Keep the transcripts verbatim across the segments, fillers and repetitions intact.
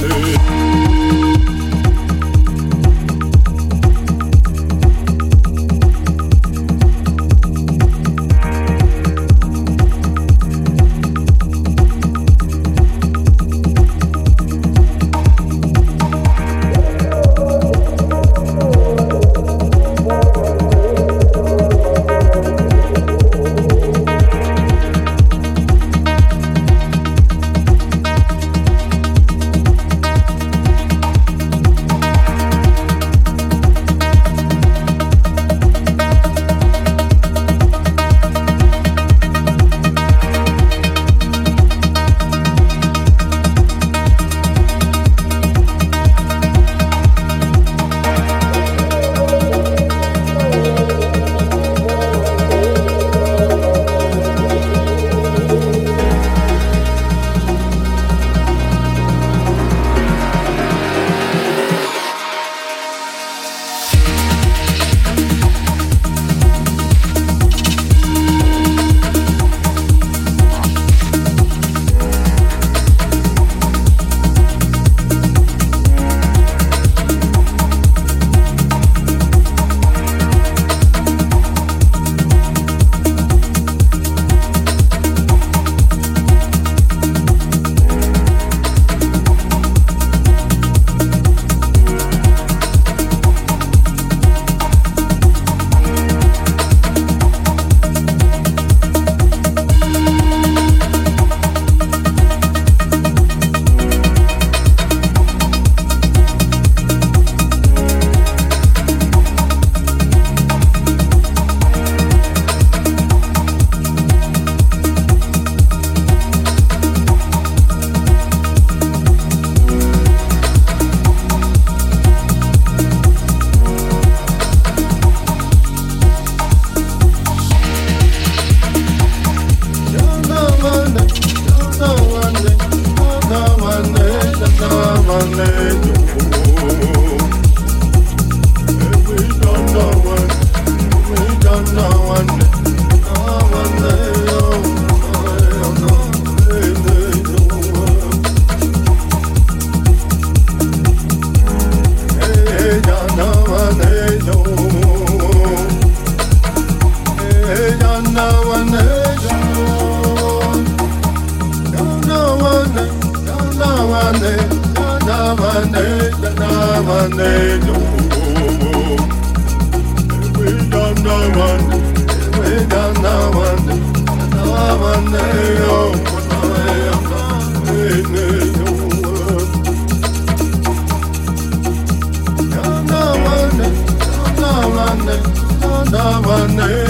One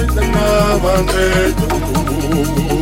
day, one day, one day,